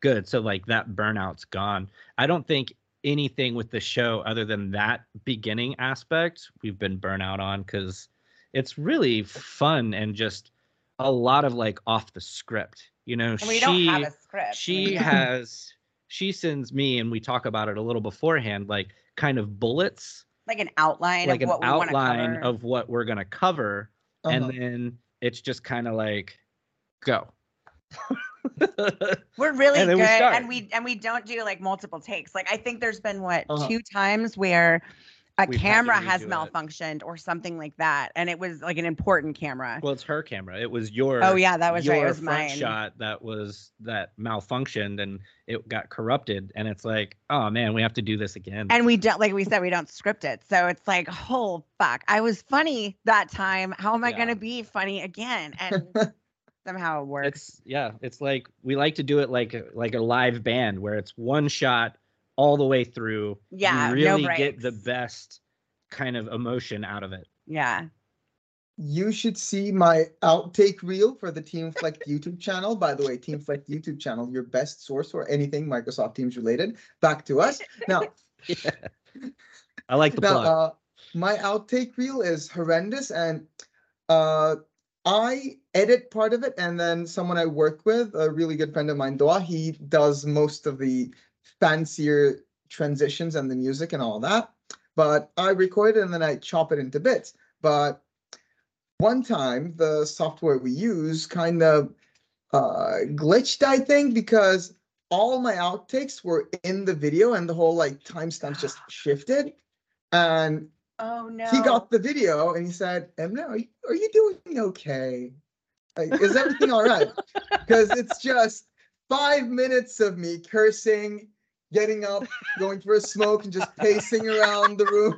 good. So like that burnout's gone. I don't think anything with the show other than that beginning aspect we've been burnout on, because it's really fun and just a lot of like off the script. You know, and we she, don't have a script. She has she sends me, and we talk about it a little beforehand, like kind of bullets. Like an outline like of an what we outline cover. of what we're gonna cover. Uh-huh. And then it's just kinda like go. We're really good, we and we and we don't do like multiple takes. Like I think there's been what uh-huh. two times where a We've camera has malfunctioned it. or something like that, and it was like an important camera. Well, it's her camera. It was your. Oh yeah, that was your right. It was front mine. shot that was that malfunctioned and it got corrupted, and it's like, oh man, we have to do this again. And we don't, like we said, we don't script it, so it's like, oh fuck, I was funny that time. How am I yeah. gonna be funny again? And. Somehow it works. It's, yeah, it's like we like to do it like a, like a live band where it's one shot all the way through. Yeah, you really no get the best kind of emotion out of it. Yeah. You should see my outtake reel for the Teamflect YouTube channel. By the way, Teamflect YouTube channel, your best source for anything Microsoft Teams related. Back to us now. Yeah. I like the now, plug. Uh, my outtake reel is horrendous, and uh, I. edit part of it, and then someone I work with, a really good friend of mine, Doa, he does most of the fancier transitions and the music and all that. But I record it and then I chop it into bits. But one time, the software we use kind of uh, glitched, I think, because all my outtakes were in the video and the whole like timestamps just shifted. And oh no, he got the video and he said, "Emre, are you, are you doing okay? Like, is everything all right?" Because it's just five minutes of me cursing, getting up, going for a smoke, and just pacing around the room.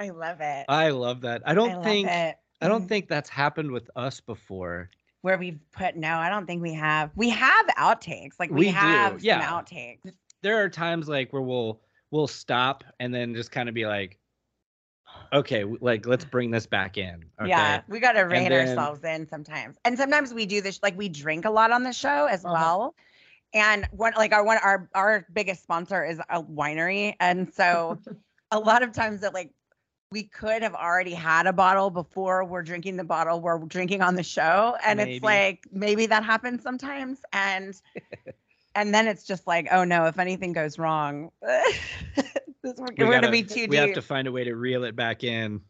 I love it. I love that. I don't I think I don't think that's happened with us before. Where we've put no, I don't think we have. We have outtakes. Like we, we have do. Yeah. some outtakes. There are times like where we'll we'll stop and then just kind of be like, okay, like let's bring this back in. Okay? Yeah, we gotta rein then, ourselves in sometimes, and sometimes we do this. Like we drink a lot on the show as uh-huh. well, and one like our one our our biggest sponsor is a winery, and so a lot of times that like we could have already had a bottle before we're drinking the bottle we're drinking on the show, and maybe. it's like maybe that happens sometimes, and and then it's just like, oh no, if anything goes wrong. We're, we we're gotta, gonna be too deep. We have to find a way to reel it back in,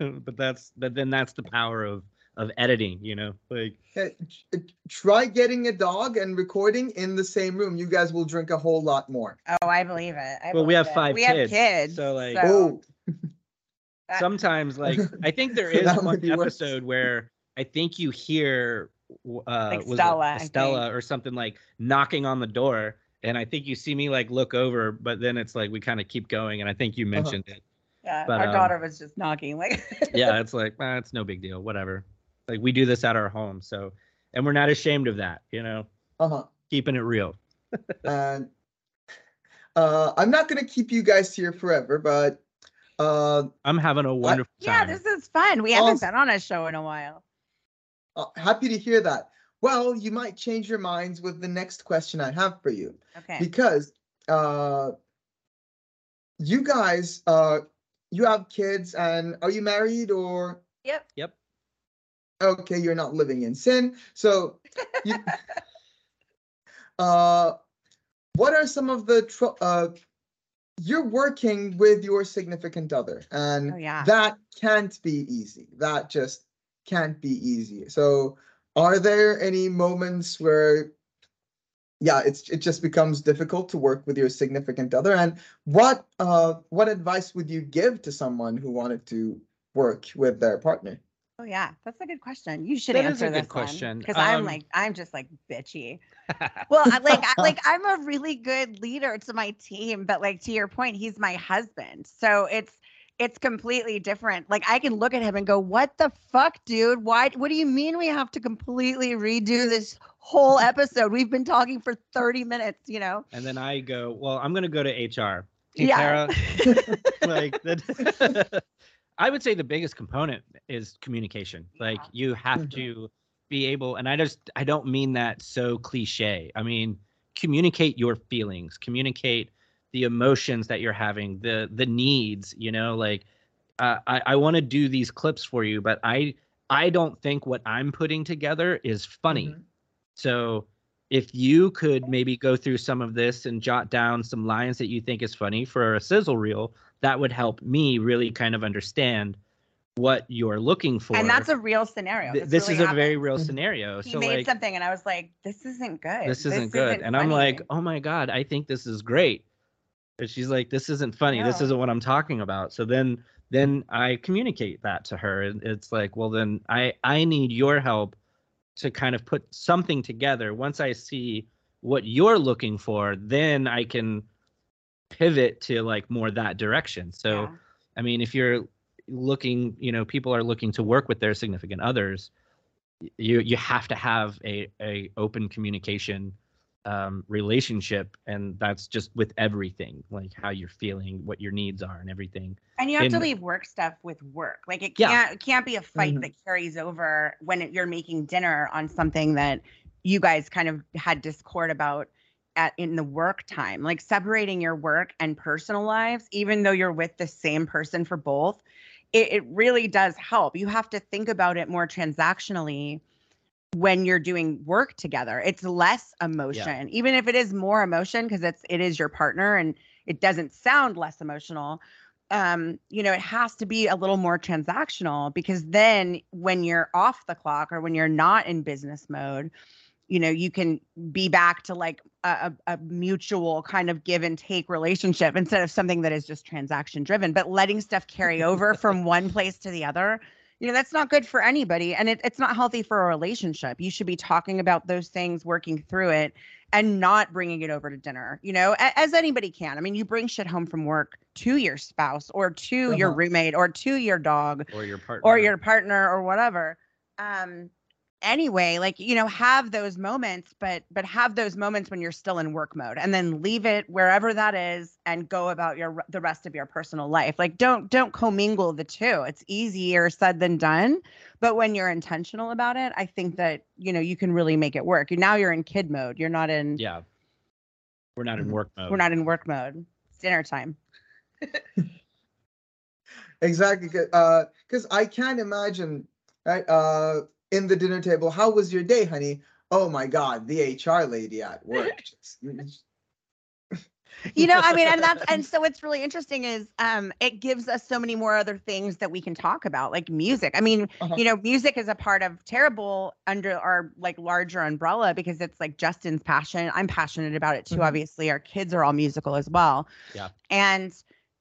but that's but then that's the power of of editing, you know. Like, hey, try getting a dog and recording in the same room. You guys will drink a whole lot more. Oh, I believe it. I well, believe we have five. It. We kids, have kids, so like, so that, sometimes like I think there is one episode where I think you hear uh, like was Stella, Stella or something like knocking on the door. And I think you see me like look over, but then it's like we kind of keep going. And I think you mentioned uh-huh. it. Yeah, but, our um, daughter was just knocking. Like, yeah, it's like eh, it's no big deal, whatever. Like we do this at our home, so and we're not ashamed of that, you know. Uh huh. Keeping it real. And uh, I'm not gonna keep you guys here forever, but uh, I'm having a wonderful I, time. Yeah, this is fun. We haven't also, been on a show in a while. Uh, happy to hear that. Well, you might change your minds with the next question I have for you. Okay. Because uh, you guys, uh, you have kids, and are you married or? Yep. Yep. Okay, you're not living in sin. So, you, uh, what are some of the, tr uh, you're working with your significant other, and oh, yeah. that can't be easy. That just can't be easy. So, are there any moments where, yeah, it's it just becomes difficult to work with your significant other? And what uh, what advice would you give to someone who wanted to work with their partner? Oh yeah, that's a good question. You should that answer is a this good question because um, I'm like I'm just like bitchy. Well, I, like I, like I'm a really good leader to my team, but like to your point, he's my husband, so it's it's completely different. Like, I can look at him and go, what the fuck, dude? Why? What do you mean we have to completely redo this whole episode? We've been talking for thirty minutes, you know? And then I go, well, I'm going to go to H R. Hey, yeah. Tara, like, that, I would say the biggest component is communication. Yeah. Like, you have mm-hmm. to be able, and I just, I don't mean that so cliche. I mean, communicate your feelings, communicate the emotions that you're having, the the needs, you know, like, uh, I, I want to do these clips for you, but I I don't think what I'm putting together is funny. Mm-hmm. So if you could maybe go through some of this and jot down some lines that you think is funny for a sizzle reel, that would help me really kind of understand what you're looking for. And that's a real scenario. Th- this really is happened. a very real scenario. He so made like, something and I was like, this isn't good. This isn't this good. Isn't and funny. I'm like, oh my God, I think this is great. And she's like, this isn't funny. No. This isn't what I'm talking about. So then then I communicate that to her. And it's like, well, then I, I need your help to kind of put something together. Once I see what you're looking for, then I can pivot to like more that direction. So, yeah. I mean, if you're looking, you know, people are looking to work with their significant others, you you have to have a, a open communication um relationship, and that's just with everything, like how you're feeling, what your needs are, and everything. And you have and, to leave work stuff with work. Like, it can't yeah. it can't be a fight mm-hmm. that carries over when it, you're making dinner on something that you guys kind of had discord about at in the work time. Like, separating your work and personal lives, even though you're with the same person for both, it, it really does help. You have to think about it more transactionally when you're doing work together. It's less emotion, yeah. even if it is more emotion, because it's it is your partner and it doesn't sound less emotional. Um, you know, it has to be a little more transactional, because then when you're off the clock or when you're not in business mode, you know, you can be back to like a, a mutual kind of give and take relationship instead of something that is just transaction driven. But letting stuff carry over from one place to the other, you know, that's not good for anybody, and it, it's not healthy for a relationship. You should be talking about those things, working through it, and not bringing it over to dinner, you know, a, as anybody can. I mean, you bring shit home from work to your spouse or to uh-huh. your roommate or to your dog or your partner or your partner or whatever. Um, anyway, like, you know, have those moments, but but have those moments when you're still in work mode, and then leave it wherever that is and go about your the rest of your personal life. Like, don't don't commingle the two. It's easier said than done, but when you're intentional about it, I think that, you know, you can really make it work. Now you're in kid mode. You're not in yeah. We're not in work mode. We're not in work mode. It's dinner time. Exactly, uh, because I can't imagine, right? Uh, in the dinner table, how was your day, honey? Oh my God, the H R lady at work. You know, I mean, and that's, and so what's really interesting is um, it gives us so many more other things that we can talk about, like music. I mean, uh-huh. you know, music is a part of Tarable under our like larger umbrella, because it's like Justin's passion. I'm passionate about it too. Mm-hmm. Obviously, our kids are all musical as well. Yeah. And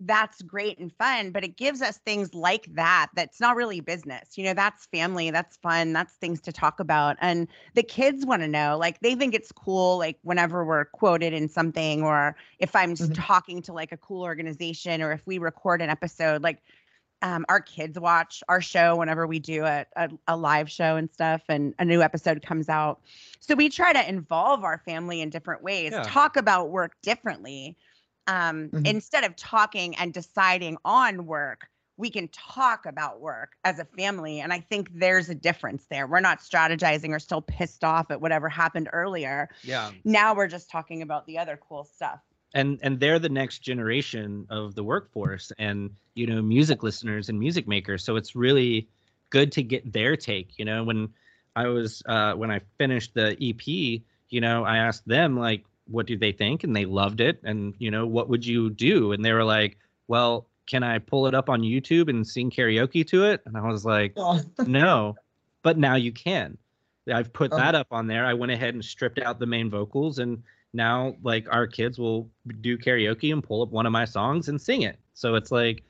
that's great and fun, but it gives us things like that. That's not really business. You know, that's family, that's fun, that's things to talk about. And the kids want to know, like, they think it's cool, like whenever we're quoted in something, or if I'm mm-hmm. talking to like a cool organization, or if we record an episode, like um, our kids watch our show whenever we do a, a, a live show and stuff, and a new episode comes out. So we try to involve our family in different ways, yeah. talk about work differently. Um, mm-hmm. Instead of talking and deciding on work, we can talk about work as a family. And I think there's a difference there. We're not strategizing or still pissed off at whatever happened earlier. Yeah. Now we're just talking about the other cool stuff. And and they're the next generation of the workforce, and, you know, music listeners and music makers. So it's really good to get their take. You know, when I was uh, when I finished the E P, you know, I asked them, like, what do they think? And they loved it. And, you know, what would you do? And they were like, well, can I pull it up on YouTube and sing karaoke to it? And I was like, oh. No, but now you can. I've put oh. that up on there. I went ahead and stripped out the main vocals, and now like our kids will do karaoke and pull up one of my songs and sing it. So it's like,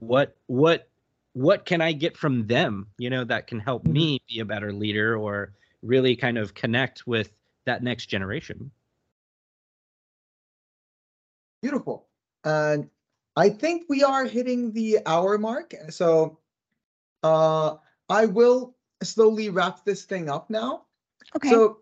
what, what, what can I get from them? You know, that can help mm-hmm. me be a better leader, or really kind of connect with that next generation. Beautiful. And I think we are hitting the hour mark. So uh, I will slowly wrap this thing up now. Okay. So,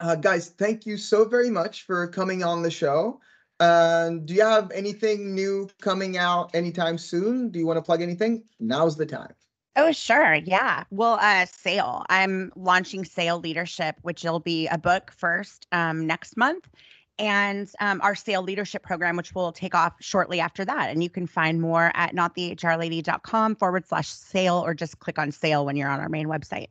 uh, guys, thank you so very much for coming on the show. And uh, do you have anything new coming out anytime soon? Do you want to plug anything? Now's the time. Oh, sure. Yeah. Well, uh, Sale. I'm launching Sale Leadership, which will be a book first um, next month. And um, our Sale Leadership program, which will take off shortly after that. And you can find more at notthehrlady.com forward slash sale, or just click on sale when you're on our main website.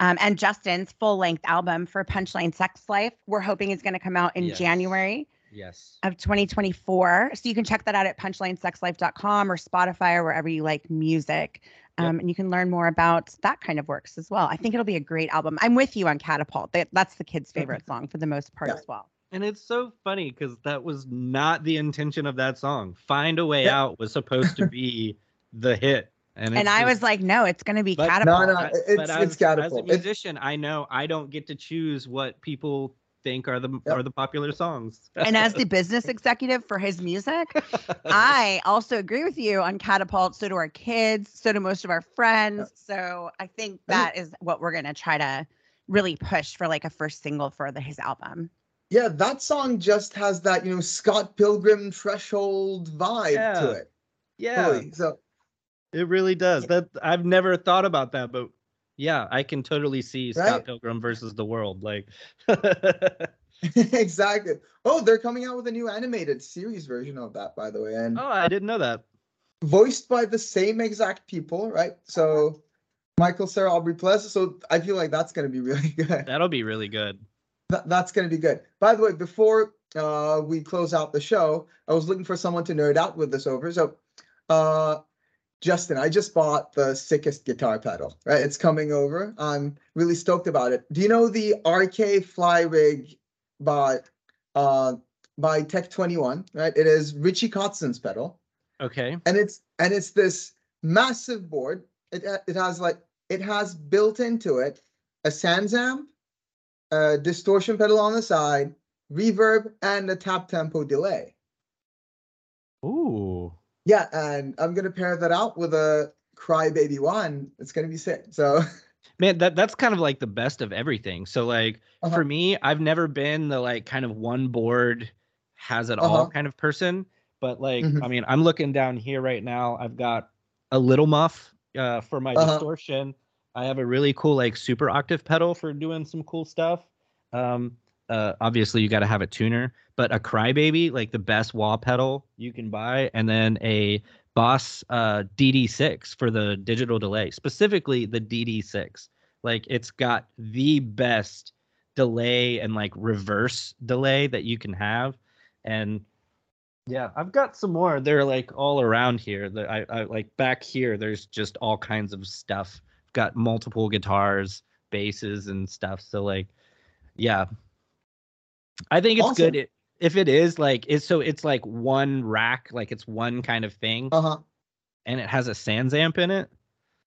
Um, and Justin's full-length album for Punchline Sex Life, we're hoping is going to come out in yes. January yes. of twenty twenty-four. So you can check that out at punchline sex life dot com or Spotify or wherever you like music. Um, yep. And you can learn more about that kind of works as well. I think it'll be a great album. I'm with you on Catapult. That, that's the kids' favorite song for the most part yeah. as well. And it's so funny because that was not the intention of that song. Find a Way Out was supposed to be the hit. And, and I just, was like, no, it's going to be Catapult. No, no, it's, but as, it's Catapult. As a musician, it's, I know I don't get to choose what people think are the yep. are the popular songs. And as the business executive for his music, I also agree with you on Catapult. So do our kids. So do most of our friends. Yep. So I think that is what we're going to try to really push for, like a first single for the, his album. Yeah, that song just has that, you know, Scott Pilgrim Threshold vibe yeah. to it. Yeah. Really. So it really does. Yeah. That I've never thought about that, but yeah, I can totally see right? Scott Pilgrim versus the World. Like exactly. Oh, they're coming out with a new animated series version of that, by the way. And oh, I didn't know that. Voiced by the same exact people, right? So Michael Cera, Aubrey Plaza. So I feel like that's gonna be really good. That'll be really good. That's going to be good. By the way, before uh, we close out the show, I was looking for someone to nerd out with this over. So, uh, Justin, I just bought the sickest guitar pedal, right? It's coming over. I'm really stoked about it. Do you know the R K Fly Rig by uh, by Tech twenty-one, right? It is Richie Kotzon's pedal. Okay. And it's and it's this massive board. It it has like it has built into it a SansAmp, Uh, distortion pedal on the side, reverb, and a tap tempo delay. Ooh. Yeah, and I'm gonna pair that out with a Cry Baby one. It's gonna be sick. So, man, that that's kind of like the best of everything. So, like uh-huh. for me, I've never been the like kind of one board has it uh-huh. all kind of person. But like, mm-hmm. I mean, I'm looking down here right now. I've got a little muff uh, for my uh-huh. distortion. I have a really cool like super octave pedal for doing some cool stuff. Um, uh, obviously, you got to have a tuner, but a Cry Baby, like the best wah pedal you can buy, and then a Boss uh, D D six for the digital delay, specifically the D D six. Like it's got the best delay and like reverse delay that you can have, and yeah, I've got some more. They're like all around here. The, I, I like back here. There's just all kinds of stuff. Got multiple guitars, basses, and stuff. So like, yeah, I think it's awesome. Good it, if it is like it's so it's like one rack, like it's one kind of thing, uh-huh. and it has a SansAmp in it.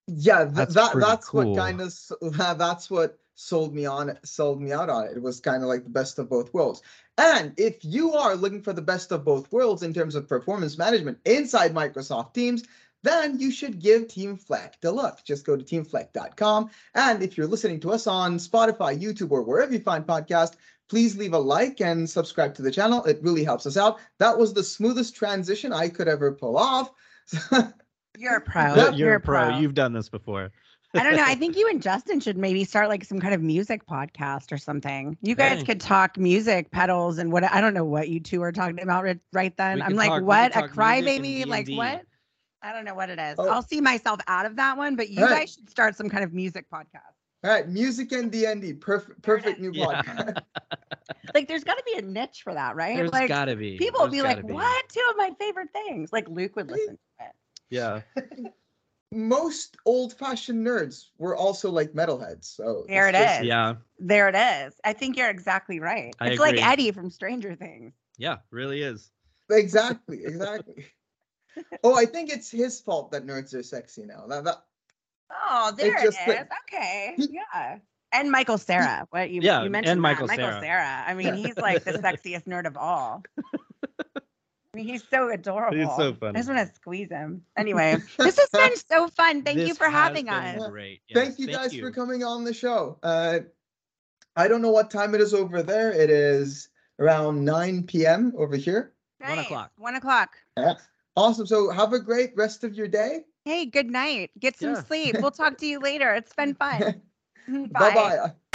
Yeah, th- that's that that's cool. What kind of that's what sold me on it, sold me out on it. It was kind of like the best of both worlds. And if you are looking for the best of both worlds in terms of performance management inside Microsoft Teams, then you should give Teamflect a look. Just go to teamflect dot com. And if you're listening to us on Spotify, YouTube, or wherever you find podcasts, please leave a like and subscribe to the channel. It really helps us out. That was the smoothest transition I could ever pull off. You're a pro. You're, you're a pro. pro. You've done this before. I don't know. I think you and Justin should maybe start like some kind of music podcast or something. You guys hey. could talk music, pedals, and what. I don't know what you two are talking about right then. We I'm like, talk, what? A Crybaby? Like, what? I don't know what it is. Oh. I'll see myself out of that one, but you right. guys should start some kind of music podcast. All right, music and D and D, perfect, perfect new yeah. podcast. Like, there's got to be a niche for that, right? There's like, got to be. People will be like, be. "What? Two of my favorite things." Like Luke would listen to it. Yeah. Most old-fashioned nerds were also like metalheads. So there it just, is. Yeah. There it is. I think you're exactly right. I it's agree. Like Eddie from Stranger Things. Yeah, really is. Exactly. Exactly. Oh, I think it's his fault that nerds are sexy now. That, that, oh, there it is. Like, okay, yeah. And Michael Cera. What you, yeah, you mentioned? And Michael, Michael Cera. I mean, he's like the sexiest nerd of all. He's so adorable. He's so funny. I just want to squeeze him. Anyway, this has been so fun. Thank this you for having us. Great. Yes, thank you thank guys you. for coming on the show. Uh, I don't know what time it is over there. It is around nine p m over here. Nice. One o'clock. One o'clock. Yeah. Awesome. So have a great rest of your day. Hey, good night. Get some yeah. sleep. We'll talk to you later. It's been fun. Bye-bye.